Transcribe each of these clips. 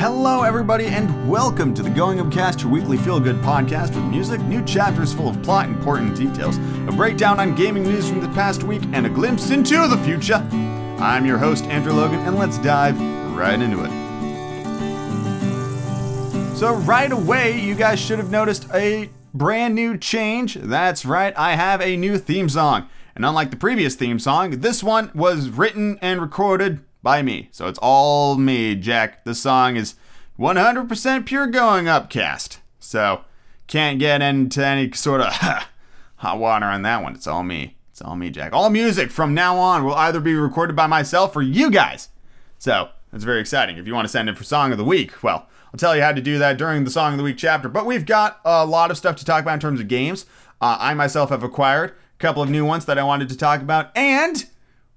Hello, everybody, and welcome to the Going Upcast, your weekly feel-good podcast with music, new chapters full of plot, important details, a breakdown on gaming news from the past week, and a glimpse into the future. I'm your host, Andrew Logan, and let's dive right into it. So right away, you guys should have noticed a brand new change. That's right, I have a new theme song. And unlike the previous theme song, this one was written and recorded by me. So it's all me, Jack. The song is 100% pure Going Upcast. So can't get into any sort of hot water on that one. It's all me. It's all me, Jack. All music from now on will either be recorded by myself or you guys. So that's very exciting. If you want to send in for Song of the Week, well, I'll tell you how to do that during the Song of the Week chapter. But we've got a lot of stuff to talk about in terms of games. I myself have acquired a couple of new ones that I wanted to talk about, and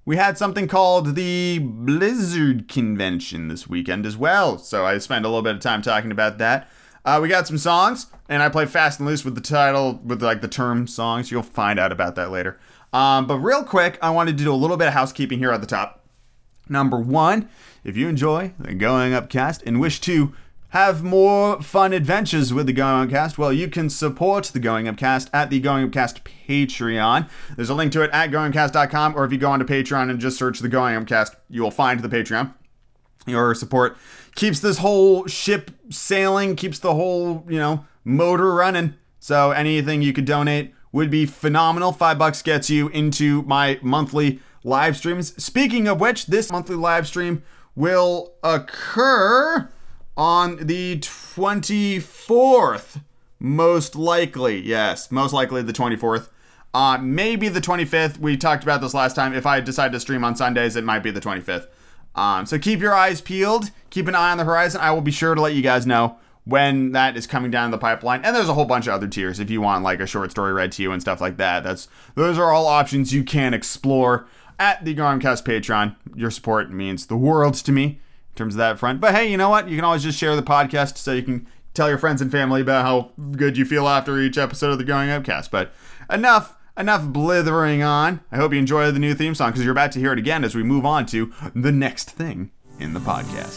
we had something called the Blizzard Convention this weekend as well, so I spent a little bit of time talking about that. We got some songs, and I play fast and loose with the title, with like the term songs. You'll find out about that later. But real quick, I wanted to do a little bit of housekeeping here at the top. Number one, if you enjoy the Going Upcast and wish to have more fun adventures with the Going Upcast, well, you can support the Going Upcast at the Going Upcast Patreon. There's a link to it at goingupcast.com, or if you go onto Patreon and just search the Going Upcast, you'll find the Patreon. Your support keeps this whole ship sailing, keeps the whole, motor running. So anything you could donate would be phenomenal. $5 gets you into my monthly live streams. Speaking of which, this monthly live stream will occur on the 24th, most likely. Yes, most likely the 24th. Maybe the 25th. We talked about this last time. If I decide to stream on Sundays, it might be the 25th. So keep your eyes peeled. Keep an eye on the horizon. I will be sure to let you guys know when that is coming down the pipeline. And there's a whole bunch of other tiers if you want like a short story read to you and stuff like that. Those are all options you can explore at the Gormcast Patreon. Your support means the world to me in terms of that front. But hey, you know what? You can always just share the podcast so you can tell your friends and family about how good you feel after each episode of the Going Upcast. But enough blithering on. I hope you enjoy the new theme song because you're about to hear it again as we move on to the next thing in the podcast.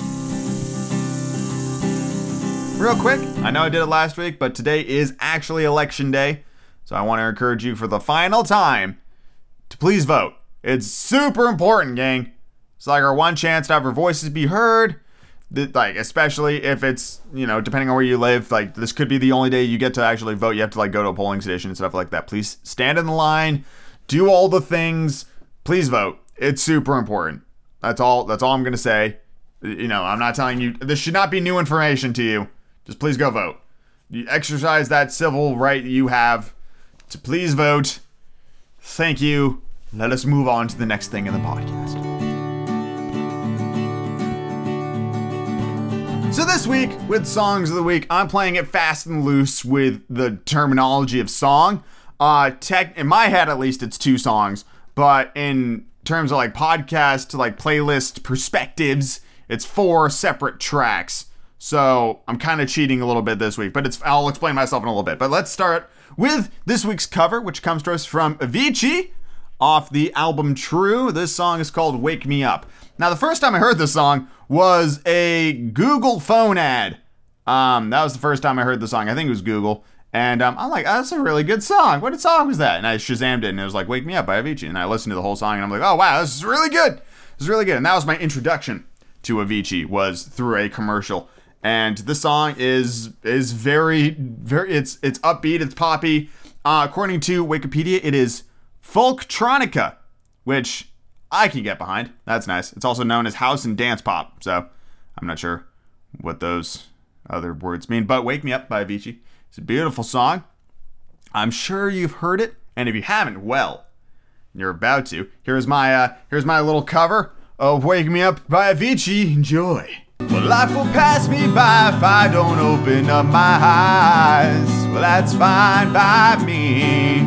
Real quick, I know I did it last week, but today is actually election day. So I want to encourage you for the final time to please vote. It's super important, gang. It's like our one chance to have our voices be heard. Like, especially if it's, depending on where you live, like, this could be the only day you get to actually vote. You have to, go to a polling station and stuff like that. Please stand in the line. Do all the things. Please vote. It's super important. That's all I'm going to say. I'm not telling you. This should not be new information to you. Just please go vote. You exercise that civil right you have to please vote. Thank you. Let us move on to the next thing in the podcast. So this week, with Songs of the Week, I'm playing it fast and loose with the terminology of song. In my head, at least, it's two songs. But in terms of, podcast, playlist perspectives, it's four separate tracks. So I'm kind of cheating a little bit this week. But I'll explain myself in a little bit. But let's start with this week's cover, which comes to us from Avicii, off the album True. This song is called Wake Me Up. Now, the first time I heard this song was a Google phone ad. That was the first time I heard the song. I think it was Google. And I'm like, that's a really good song. What song was that? And I Shazammed it, and it was like, Wake Me Up by Avicii. And I listened to the whole song, and I'm like, oh, wow, this is really good. This is really good. And that was my introduction to Avicii, was through a commercial. And this song is very, very, it's upbeat, it's poppy. According to Wikipedia, it is folktronica, which I can get behind. That's nice. It's also known as house and dance pop. So I'm not sure what those other words mean. But Wake Me Up by Avicii. It's a beautiful song. I'm sure you've heard it. And if you haven't, well, you're about to. Here's my little cover of Wake Me Up by Avicii. Enjoy. Well, life will pass me by if I don't open up my eyes. Well, that's fine by me.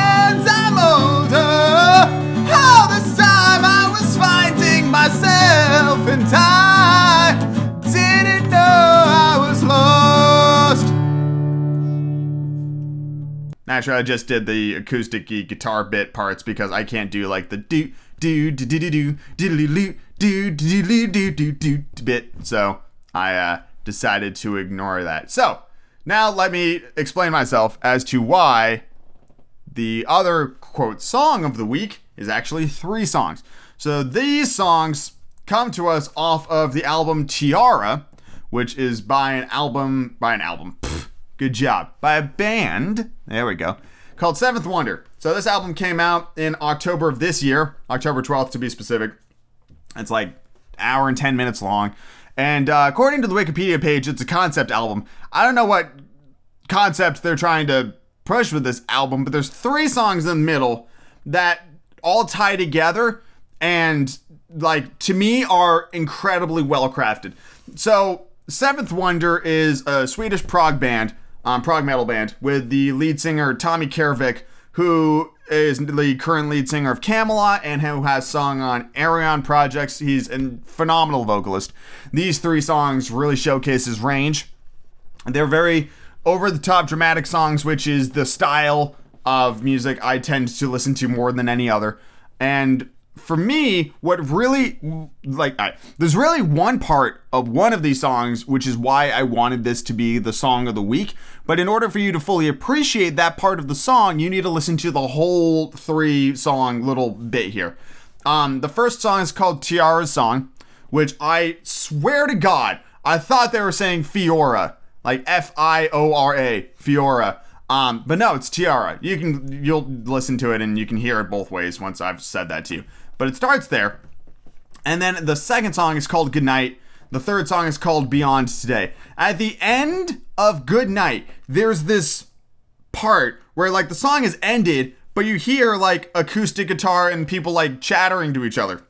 I'm older. All this time I was finding myself in time. Didn't know I was lost. Actually, I just did the acoustic-y guitar bit parts because I can't do like the do do do do do do do do do do do do bit, so I decided to ignore that. So now let me explain myself as to why the other quote song of the week is actually three songs. So these songs come to us off of the album Tiara, which is by an album. Good job. By a band, there we go, called Seventh Wonder. So this album came out in October of this year, October 12th to be specific. It's like an hour and 10 minutes long. And according to the Wikipedia page, it's a concept album. I don't know what concept they're trying to push with this album, but there's three songs in the middle that all tie together and, like, to me are incredibly well-crafted. So Seventh Wonder is a Swedish prog band, prog metal band, with the lead singer Tommy Kervik, who is the current lead singer of Camelot and who has sung on Ayreon projects. He's a phenomenal vocalist. These three songs really showcase his range. They're very over-the-top dramatic songs, which is the style of music I tend to listen to more than any other. And for me, what really, like, there's really one part of one of these songs, which is why I wanted this to be the song of the week. But in order for you to fully appreciate that part of the song, you need to listen to the whole three-song little bit here. The first song is called Tiara's Song, which I swear to God, I thought they were saying Fiora, like F-I-O-R-A, Fiora. But no, it's Tiara. You'll listen to it and you can hear it both ways once I've said that to you. But it starts there. And then the second song is called Goodnight. The third song is called Beyond Today. At the end of Goodnight, there's this part where, like, the song is ended, but you hear, like, acoustic guitar and people, like, chattering to each other.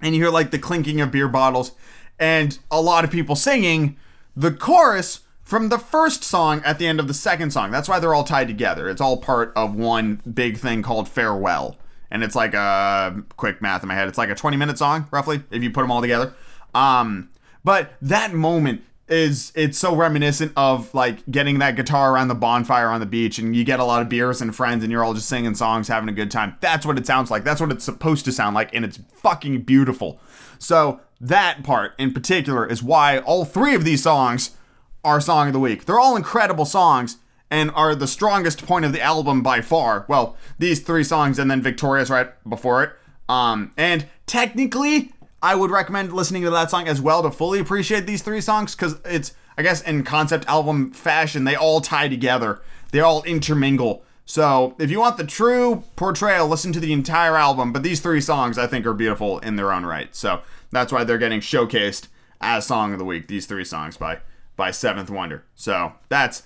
And you hear, like, the clinking of beer bottles and a lot of people singing the chorus from the first song at the end of the second song. That's why they're all tied together. It's all part of one big thing called Farewell. And it's like a quick math in my head. It's like a 20-minute song, roughly, if you put them all together. But that moment it's so reminiscent of, like, getting that guitar around the bonfire on the beach and you get a lot of beers and friends and you're all just singing songs, having a good time. That's what it sounds like. That's what it's supposed to sound like. And it's fucking beautiful. So that part in particular is why all three of these songs our song of the week. They're all incredible songs and are the strongest point of the album by far. Well, these three songs and then Victorious right before it. And technically, I would recommend listening to that song as well to fully appreciate these three songs because it's, I guess, in concept album fashion, they all tie together. They all intermingle. So if you want the true portrayal, listen to the entire album. But these three songs, I think, are beautiful in their own right. So that's why they're getting showcased as song of the week, these three songs by Seventh Wonder. So that's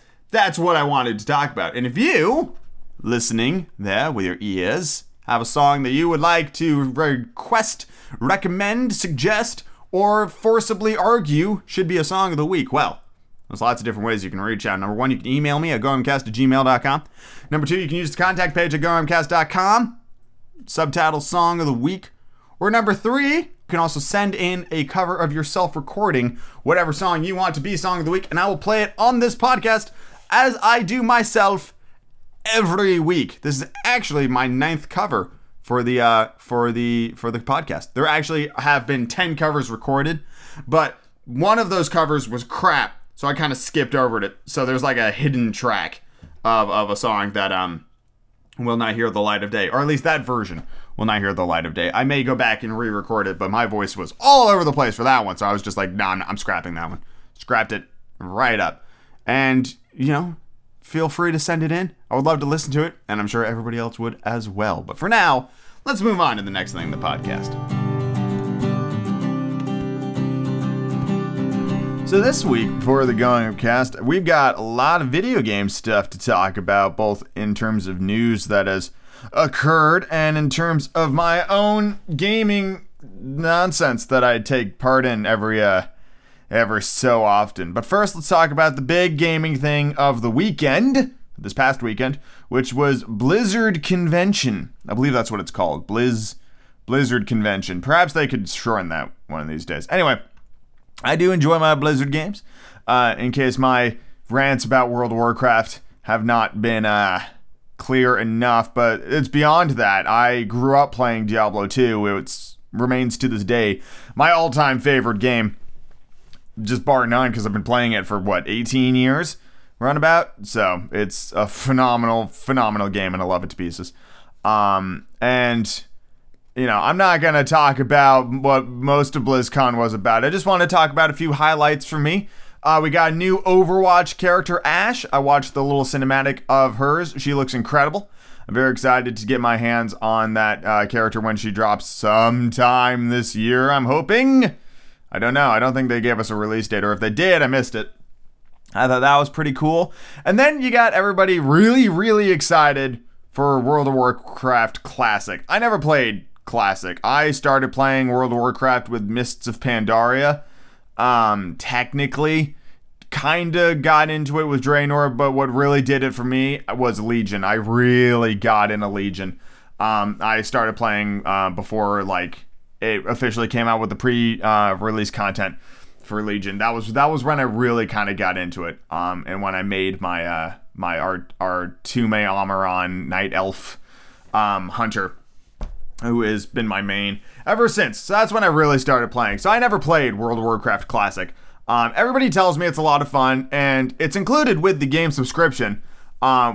what I wanted to talk about. And if you, listening there with your ears, have a song that you would like to request, recommend, suggest, or forcibly argue should be a song of the week, well, there's lots of different ways you can reach out. Number one, you can email me at goamcast@gmail.com. Number two, you can use the contact page at goamcast.com, subtitle Song of the Week. Or number three, you can also send in a cover of yourself recording whatever song you want to be song of the week, and I will play it on this podcast as I do myself every week. This is actually my 9th cover for the podcast. There actually have been 10 covers recorded, but one of those covers was crap, so I kind of skipped over it. So there's like a hidden track of a song that will not hear the light of day, or at least that version will not hear the light of day. I may go back and re-record it, but my voice was all over the place for that one, so I was just like, nah, I'm scrapping that one. Scrapped it right up. And, you know, feel free to send it in. I would love to listen to it, and I'm sure everybody else would as well. But for now, let's move on to the next thing, the podcast. So this week, for the Going Up Cast, we've got a lot of video game stuff to talk about, both in terms of news that has occurred and in terms of my own gaming nonsense that I take part in every so often. But first, let's talk about the big gaming thing of the weekend, this past weekend, which was Blizzard Convention. I believe that's what it's called. Blizzard Convention. Perhaps they could shorten that one of these days. Anyway, I do enjoy my Blizzard games. In case my rants about World of Warcraft have not been clear enough, but it's beyond that. I grew up playing Diablo 2. It remains to this day my all-time favorite game, just bar none, because I've been playing it for, 18 years? Runabout? So, it's a phenomenal game, and I love it to pieces. And, I'm not going to talk about what most of BlizzCon was about. I just want to talk about a few highlights for me. We got a new Overwatch character, Ashe. I watched the little cinematic of hers. She looks incredible. I'm very excited to get my hands on that character when she drops sometime this year, I'm hoping. I don't know. I don't think they gave us a release date, or if they did, I missed it. I thought that was pretty cool. And then you got everybody really, really excited for World of Warcraft Classic. I never played Classic. I started playing World of Warcraft with Mists of Pandaria. Technically, kinda got into it with Draenor, but what really did it for me was Legion. I really got into Legion. I started playing before, it officially came out with the pre-release content for Legion. That was when I really kind of got into it. And when I made my my Artume Amaron Night Elf Hunter, who has been my main ever since. So that's when I really started playing. So I never played World of Warcraft Classic. Everybody tells me it's a lot of fun, and it's included with the game subscription,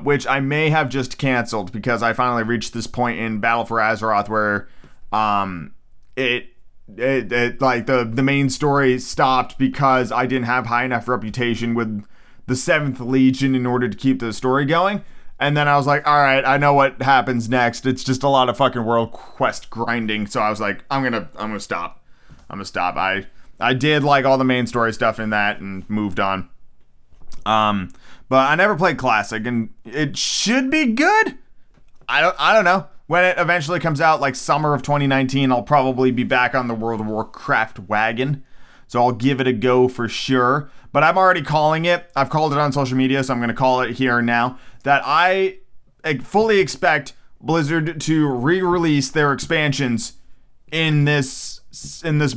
which I may have just canceled because I finally reached this point in Battle for Azeroth where the main story stopped because I didn't have high enough reputation with the 7th Legion in order to keep the story going. And then I was like, all right, I know what happens next. It's just a lot of fucking world quest grinding. So I was like, I'm gonna stop. I did all the main story stuff in that and moved on. But I never played Classic, and it should be good. I don't know. When it eventually comes out, summer of 2019, I'll probably be back on the World of Warcraft wagon. So I'll give it a go for sure. But I'm already calling it. I've called it on social media, so I'm going to call it here now. That I fully expect Blizzard to re-release their expansions in this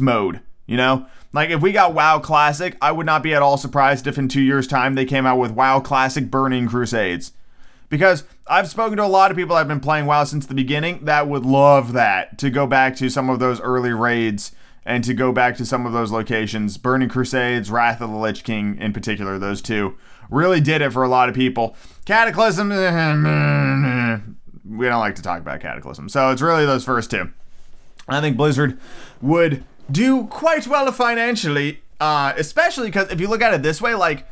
mode. If we got WoW Classic, I would not be at all surprised if in 2 years' time they came out with WoW Classic Burning Crusades. Because I've spoken to a lot of people that have been playing WoW since the beginning that would love that, to go back to some of those early raids and to go back to some of those locations. Burning Crusades, Wrath of the Lich King in particular, those two really did it for a lot of people. Cataclysm, we don't like to talk about Cataclysm. So it's really those first two. I think Blizzard would do quite well financially, especially because if you look at it this way,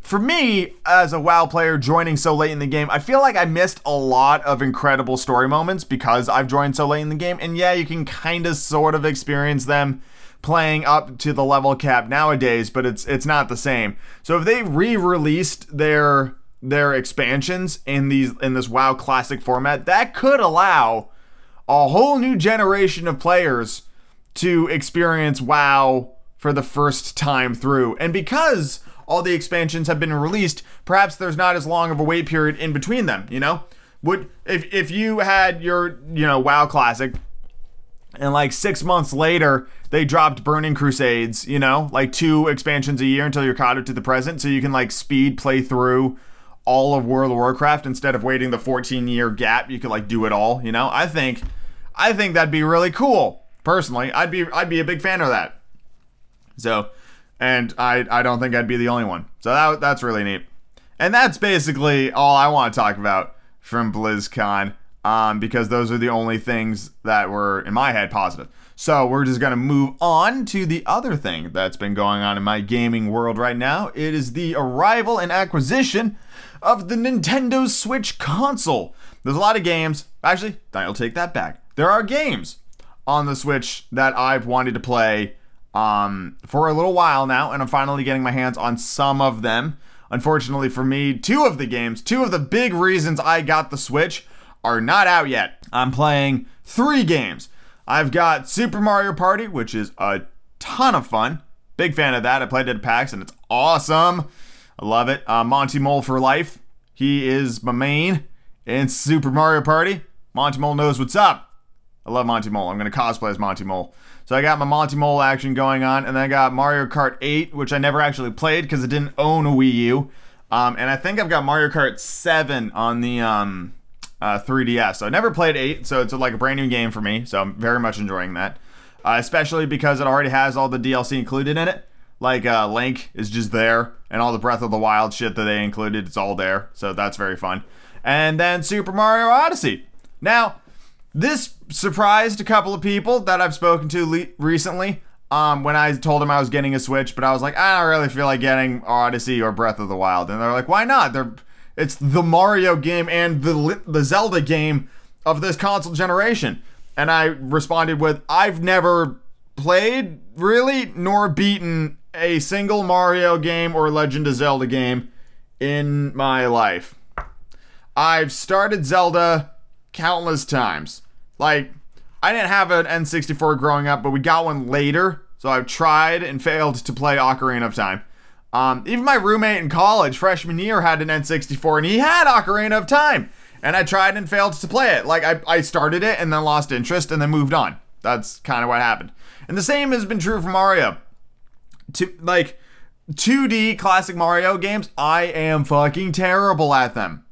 for me, as a WoW player joining so late in the game, I feel like I missed a lot of incredible story moments because I've joined so late in the game. And yeah, you can kind of sort of experience them playing up to the level cap nowadays, but it's not the same. So if they re-released their expansions in this WoW Classic format, that could allow a whole new generation of players to experience WoW for the first time through. And because all the expansions have been released, perhaps there's not as long of a wait period in between them, If you had your, WoW Classic, and 6 months later, they dropped Burning Crusades, 2 expansions a year until you're caught up to the present, so you can, speed play through all of World of Warcraft instead of waiting the 14-year gap, you could, do it all, I think that'd be really cool. Personally, I'd be a big fan of that. So... and I don't think I'd be the only one. So that's really neat. And that's basically all I want to talk about from BlizzCon. Because those are the only things that were, in my head, positive. So we're just going to move on to the other thing that's been going on in my gaming world right now. It is the arrival and acquisition of the Nintendo Switch console. There's a lot of games. Actually, I'll take that back. There are games on the Switch that I've wanted to play for a little while now, and I'm finally getting my hands on some of them. Unfortunately for me, two of the big reasons I got the Switch are not out yet. I'm playing 3 games. I've got Super Mario Party, which is a ton of fun. Big fan of that. I played it at PAX, and it's awesome. I love it. Monty Mole for life. He is my main in Super Mario Party. Monty Mole knows what's up. I love Monty Mole. I'm going to cosplay as Monty Mole. So I got my Monty Mole action going on, and then I got Mario Kart 8, which I never actually played because I didn't own a Wii U. And I think I've got Mario Kart 7 on the 3DS. So I never played 8, so it's like a brand new game for me. So I'm very much enjoying that. Especially because it already has all the DLC included in it. Like Link is just there, and all the Breath of the Wild shit that they included, it's all there. So that's very fun. And then Super Mario Odyssey. Now, this surprised a couple of people that I've spoken to recently when I told them I was getting a Switch, but I was like, I don't really feel like getting Odyssey or Breath of the Wild. And they're like, why not? It's the Mario game and the Zelda game of this console generation. And I responded with, I've never played, really, nor beaten a single Mario game or Legend of Zelda game in my life. I've started Zelda countless times. Like, I didn't have an N64 growing up, but we got one later, so I've tried and failed to play Ocarina of Time. Even my roommate in college, freshman year, had an N64, and he had Ocarina of Time. And I tried and failed to play it. Like, I started it and then lost interest and then moved on. That's kind of what happened. And the same has been true for Mario. 2D classic Mario games, I am fucking terrible at them.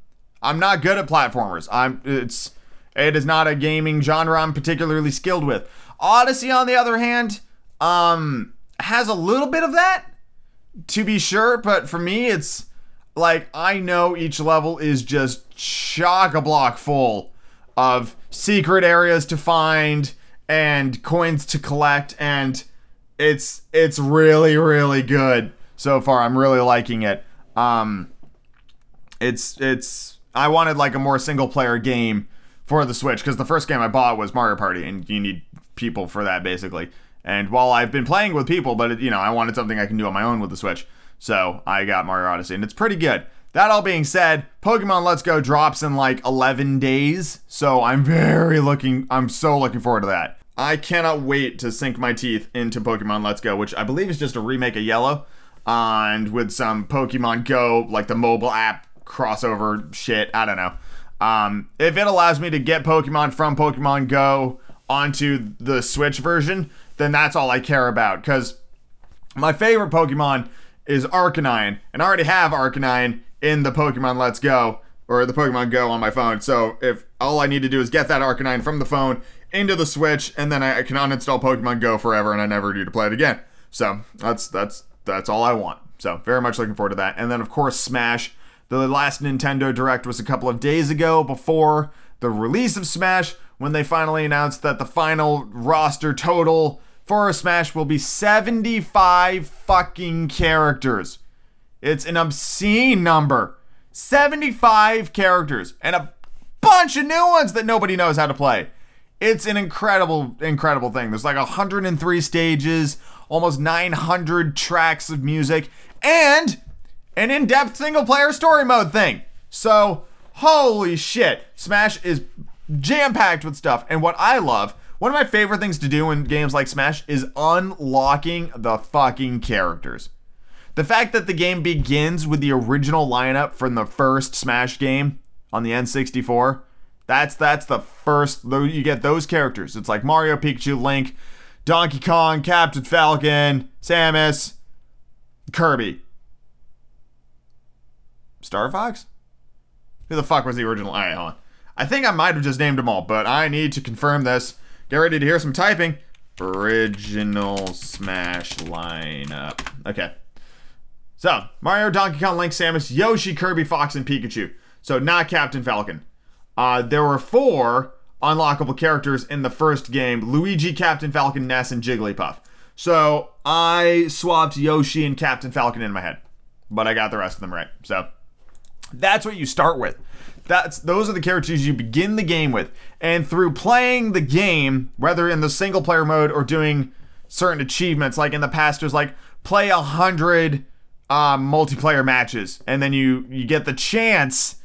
I'm not good at platformers. It is not a gaming genre I'm particularly skilled with. Odyssey, on the other hand, has a little bit of that, to be sure. But for me, it's like, I know each level is just chock-a-block full of secret areas to find and coins to collect, and it's really, really good so far. I'm really liking it. I wanted like a more single-player game for the Switch, because the first game I bought was Mario Party, and you need people for that, basically. And while I've been playing with people, but I wanted something I can do on my own with the Switch. So I got Mario Odyssey, and it's pretty good. That all being said, Pokemon Let's Go drops in like 11 days, so I'm so looking forward to that. I cannot wait to sink my teeth into Pokemon Let's Go, which I believe is just a remake of Yellow, and with some Pokemon Go, like the mobile app crossover shit, I don't know. If it allows me to get Pokemon from Pokemon Go onto the Switch version, then that's all I care about, because my favorite Pokemon is Arcanine, and I already have Arcanine in the Pokemon Let's Go, or the Pokemon Go on my phone. So if all I need to do is get that Arcanine from the phone into the Switch, and then I can uninstall Pokemon Go forever, and I never need to play it again. So that's all I want. So very much looking forward to that. And then of course Smash. The last Nintendo Direct was a couple of days ago before the release of Smash, when they finally announced that the final roster total for Smash will be 75 fucking characters. It's an obscene number. 75 characters and a bunch of new ones that nobody knows how to play. It's an incredible, incredible thing. There's like 103 stages, almost 900 tracks of music, and an in-depth single-player story mode thing. So, holy shit. Smash is jam-packed with stuff. And what I love, one of my favorite things to do in games like Smash is unlocking the fucking characters. The fact that the game begins with the original lineup from the first Smash game on the N64, that's the first, you get those characters. It's like Mario, Pikachu, Link, Donkey Kong, Captain Falcon, Samus, Kirby. Star Fox? Who the fuck was the original Ayreon? I think I might have just named them all, but I need to confirm this. Get ready to hear some typing. Original Smash lineup. Okay. So, Mario, Donkey Kong, Link, Samus, Yoshi, Kirby, Fox, and Pikachu. So, not Captain Falcon. There were 4 unlockable characters in the first game. Luigi, Captain Falcon, Ness, and Jigglypuff. So, I swapped Yoshi and Captain Falcon in my head. But I got the rest of them right. So, that's what you start with. Those are the characters you begin the game with. And through playing the game, whether in the single player mode or doing certain achievements, like in the past, there's like, play 100... multiplayer matches, and then you get the chance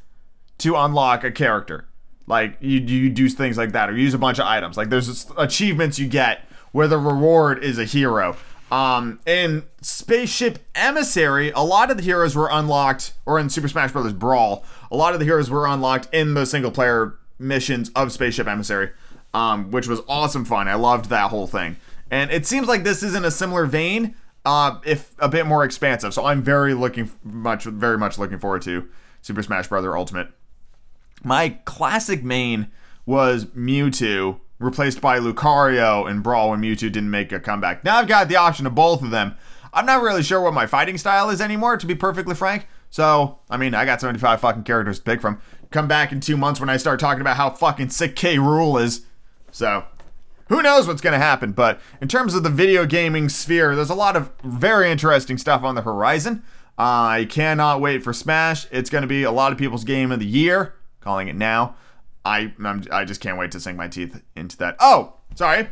to unlock a character. Like you do things like that, or you use a bunch of items. Like there's achievements you get where the reward is a hero. In Spaceship Emissary, a lot of the heroes were unlocked, or in Super Smash Brothers Brawl, a lot of the heroes were unlocked in the single-player missions of Spaceship Emissary, which was awesome fun. I loved that whole thing. And it seems like this is in a similar vein, if a bit more expansive. So I'm very much looking forward to Super Smash Brothers Ultimate. My classic main was Mewtwo, replaced by Lucario in Brawl when Mewtwo didn't make a comeback. Now I've got the option of both of them. I'm not really sure what my fighting style is anymore, to be perfectly frank. So, I mean, I got 75 fucking characters to pick from. Come back in 2 months when I start talking about how fucking sick K. Rool is. So, who knows what's going to happen, but in terms of the video gaming sphere, there's a lot of very interesting stuff on the horizon. I cannot wait for Smash. It's going to be a lot of people's game of the year. Calling it now. I just can't wait to sink my teeth into that. Oh, sorry.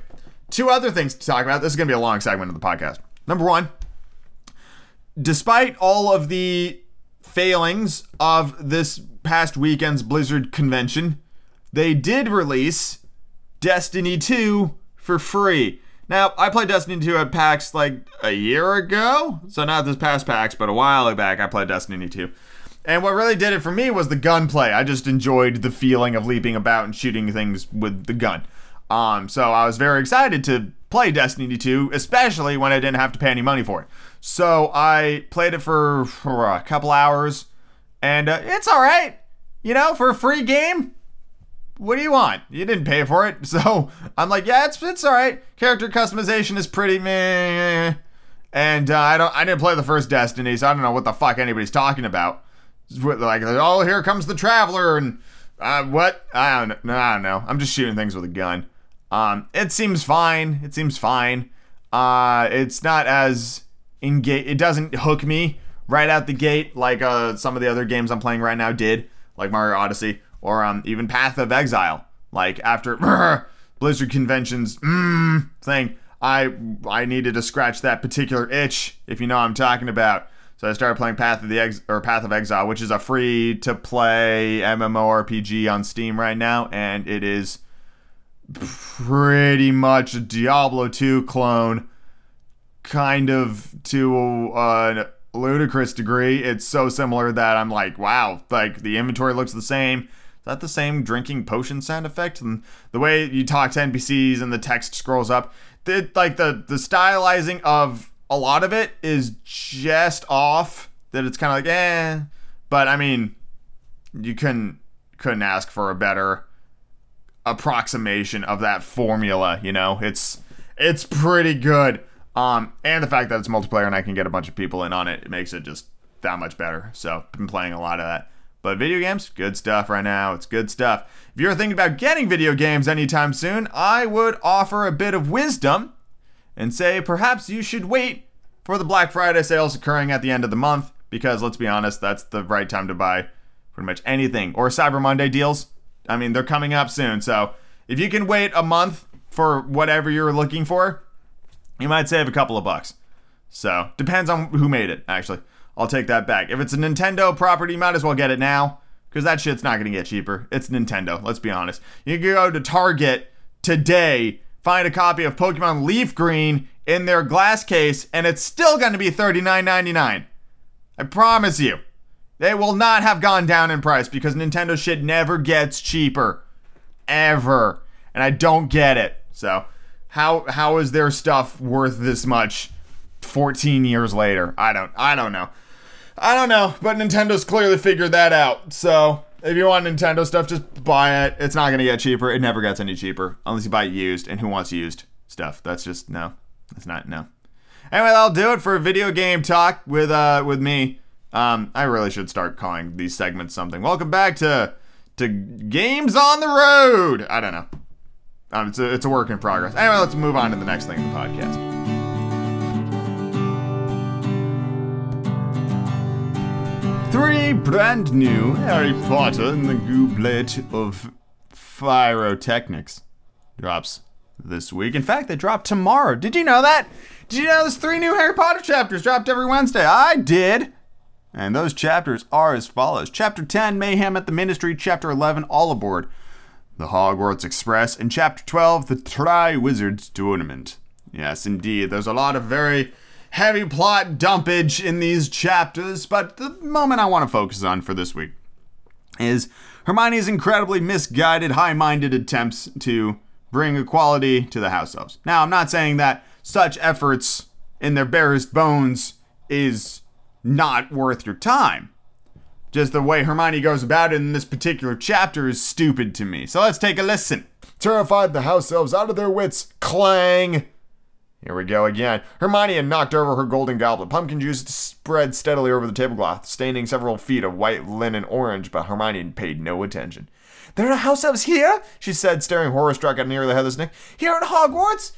2 other things to talk about. This is going to be a long segment of the podcast. Number 1, despite all of the failings of this past weekend's Blizzard convention, they did release Destiny 2 for free. Now, I played Destiny 2 at PAX like a year ago. So not this past PAX, but a while back I played Destiny 2. And what really did it for me was the gunplay. I just enjoyed the feeling of leaping about and shooting things with the gun. So I was very excited to play Destiny 2, especially when I didn't have to pay any money for it. So I played it for a couple hours, and it's all right. You know, for a free game, what do you want? You didn't pay for it. So I'm like, yeah, it's all right. Character customization is pretty meh. And I didn't play the first Destiny, so I don't know what the fuck anybody's talking about. Like, oh, here comes the Traveler, and what? I don't know. I'm just shooting things with a gun. It seems fine. It's not as engaged. It doesn't hook me right out the gate like some of the other games I'm playing right now did, like Mario Odyssey or even Path of Exile. Like after Blizzard Convention's thing, I needed to scratch that particular itch, if you know what I'm talking about. So I started playing Path of Exile, which is a free-to-play MMORPG on Steam right now, and it is pretty much a Diablo 2 clone, kind of to a ludicrous degree. It's so similar that I'm like, wow, like the inventory looks the same. Is that the same drinking potion sound effect? And the way you talk to NPCs and the text scrolls up, the stylizing of a lot of it is just off, that it's kind of like, but I mean, you couldn't ask for a better approximation of that formula, you know? It's pretty good. And the fact that it's multiplayer and I can get a bunch of people in on it, it makes it just that much better. So, been playing a lot of that. But video games, good stuff right now. It's good stuff. If you're thinking about getting video games anytime soon, I would offer a bit of wisdom and say perhaps you should wait for the Black Friday sales occurring at the end of the month, because let's be honest, that's the right time to buy pretty much anything. Or Cyber Monday deals. I mean, they're coming up soon. So if you can wait a month for whatever you're looking for, you might save a couple of bucks. So depends on who made it, actually. I'll take that back. If it's a Nintendo property, you might as well get it now, because that shit's not going to get cheaper. It's Nintendo, let's be honest. You can go to Target today, find a copy of Pokemon Leaf Green in their glass case, and it's still going to be $39.99. I promise you. They will not have gone down in price, because Nintendo shit never gets cheaper. Ever. And I don't get it. So, how is their stuff worth this much 14 years later? I don't know. I don't know, but Nintendo's clearly figured that out. So, if you want Nintendo stuff, just buy it. It's not going to get cheaper. It never gets any cheaper. Unless you buy it used. And who wants used stuff? That's just, no. That's not, no. Anyway, that'll do it for video game talk with me. I really should start calling these segments something. Welcome back to Games on the Road. I don't know. It's a work in progress. Anyway, let's move on to the next thing in the podcast. Three brand new Harry Potter and the Goblet of Pyrotechnics drops this week. In fact, they drop tomorrow. Did you know that? Did you know there's 3 new Harry Potter chapters dropped every Wednesday? I did. And those chapters are as follows. Chapter 10, Mayhem at the Ministry. Chapter 11, All Aboard the Hogwarts Express. And Chapter 12, The Triwizards Tournament. Yes, indeed. There's a lot of very heavy plot dumpage in these chapters, but the moment I want to focus on for this week is Hermione's incredibly misguided, high-minded attempts to bring equality to the house elves. Now, I'm not saying that such efforts in their barest bones is not worth your time. Just the way Hermione goes about it in this particular chapter is stupid to me. So let's take a listen. Terrified the house elves out of their wits. Clang! Here we go again. Hermione had knocked over her golden goblet. Pumpkin juice spread steadily over the tablecloth, staining several feet of white linen orange, but Hermione paid no attention. There are house elves here, she said, staring horror-struck at Nearly Headless Nick. Here at Hogwarts?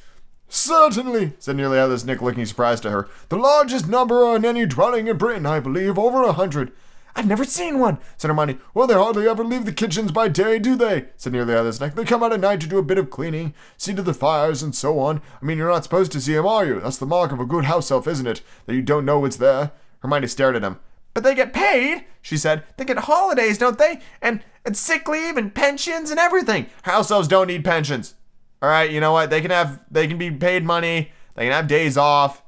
Certainly, said Nearly Headless Nick, looking surprised at her. The largest number in any dwelling in Britain, I believe, over 100. I've never seen one, said Hermione. Well, they hardly ever leave the kitchens by day, do they? Said Nearly Headless Nick. They come out at night to do a bit of cleaning, see to the fires, and so on. I mean, you're not supposed to see them, are you? That's the mark of a good house elf, isn't it? That you don't know it's there. Hermione stared at him. But they get paid, she said. They get holidays, don't they? And sick leave and pensions and everything. House elves don't need pensions. All right, you know what? They can be paid money. They can have days off.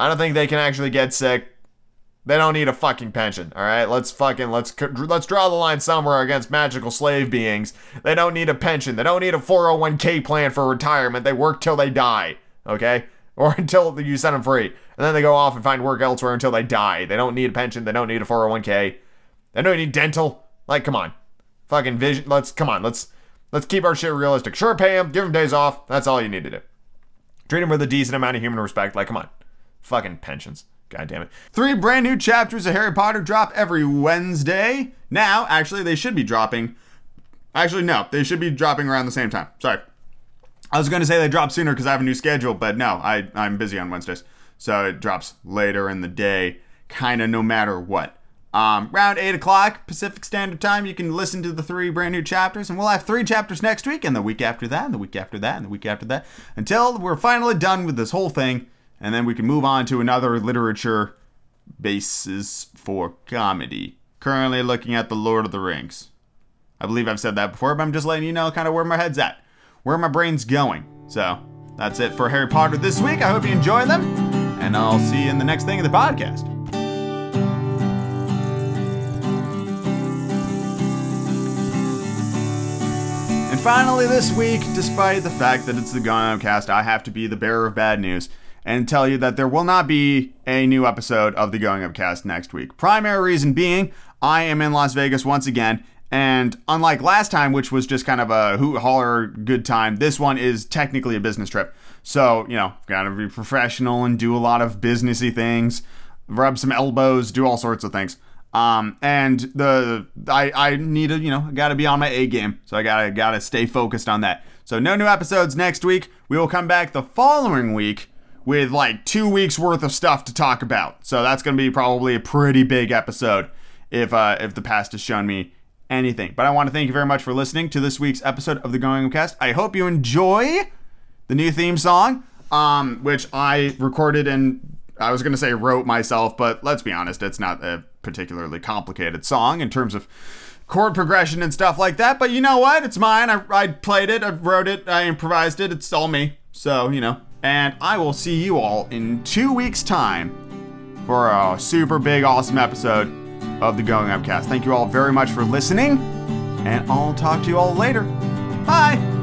I don't think they can actually get sick. They don't need a fucking pension, all right? Let's draw the line somewhere against magical slave beings. They don't need a pension. They don't need a 401k plan for retirement. They work till they die, okay? Or until you set them free. And then they go off and find work elsewhere until they die. They don't need a pension. They don't need a 401k. They don't need dental. Like, come on. Fucking vision. Let's keep our shit realistic. Sure, pay them. Give them days off. That's all you need to do. Treat them with a decent amount of human respect. Like, come on. Fucking pensions. God damn it. 3 brand new chapters of Harry Potter drop every Wednesday. Now, actually, they should be dropping. Actually, no. They should be dropping around the same time. Sorry. I was going to say they drop sooner because I have a new schedule, but no, I'm busy on Wednesdays. So it drops later in the day, kind of no matter what. Around 8 o'clock Pacific Standard Time, you can listen to the 3 brand new chapters, and we'll have 3 chapters next week, and the week after that, and the week after that, and the week after that, until we're finally done with this whole thing. And then we can move on to another literature basis for comedy. Currently looking at The Lord of the Rings. I believe I've said that before, but I'm just letting you know kind of where my head's at. Where my brain's going. So, that's it for Harry Potter this week. I hope you enjoy them. And I'll see you in the next thing of the podcast. And finally this week, despite the fact that it's the Gone Outcast, I have to be the bearer of bad news and tell you that there will not be a new episode of the Going Upcast next week. Primary reason being, I am in Las Vegas once again, and unlike last time, which was just kind of a hoot holler good time, this one is technically a business trip. So, you know, gotta be professional and do a lot of businessy things, rub some elbows, do all sorts of things. And I need to, you know, gotta be on my A game, so I gotta stay focused on that. So no new episodes next week. We will come back the following week with like 2 weeks worth of stuff to talk about. So that's going to be probably a pretty big episode if the past has shown me anything. But I want to thank you very much for listening to this week's episode of the Going Upcast. I hope you enjoy the new theme song, which I recorded and I was going to say wrote myself, but let's be honest, it's not a particularly complicated song in terms of chord progression and stuff like that. But you know what? It's mine. I played it. I wrote it. I improvised it. It's all me. So, you know. And I will see you all in 2 weeks' time for a super big, awesome episode of the Going Upcast. Thank you all very much for listening, and I'll talk to you all later. Bye!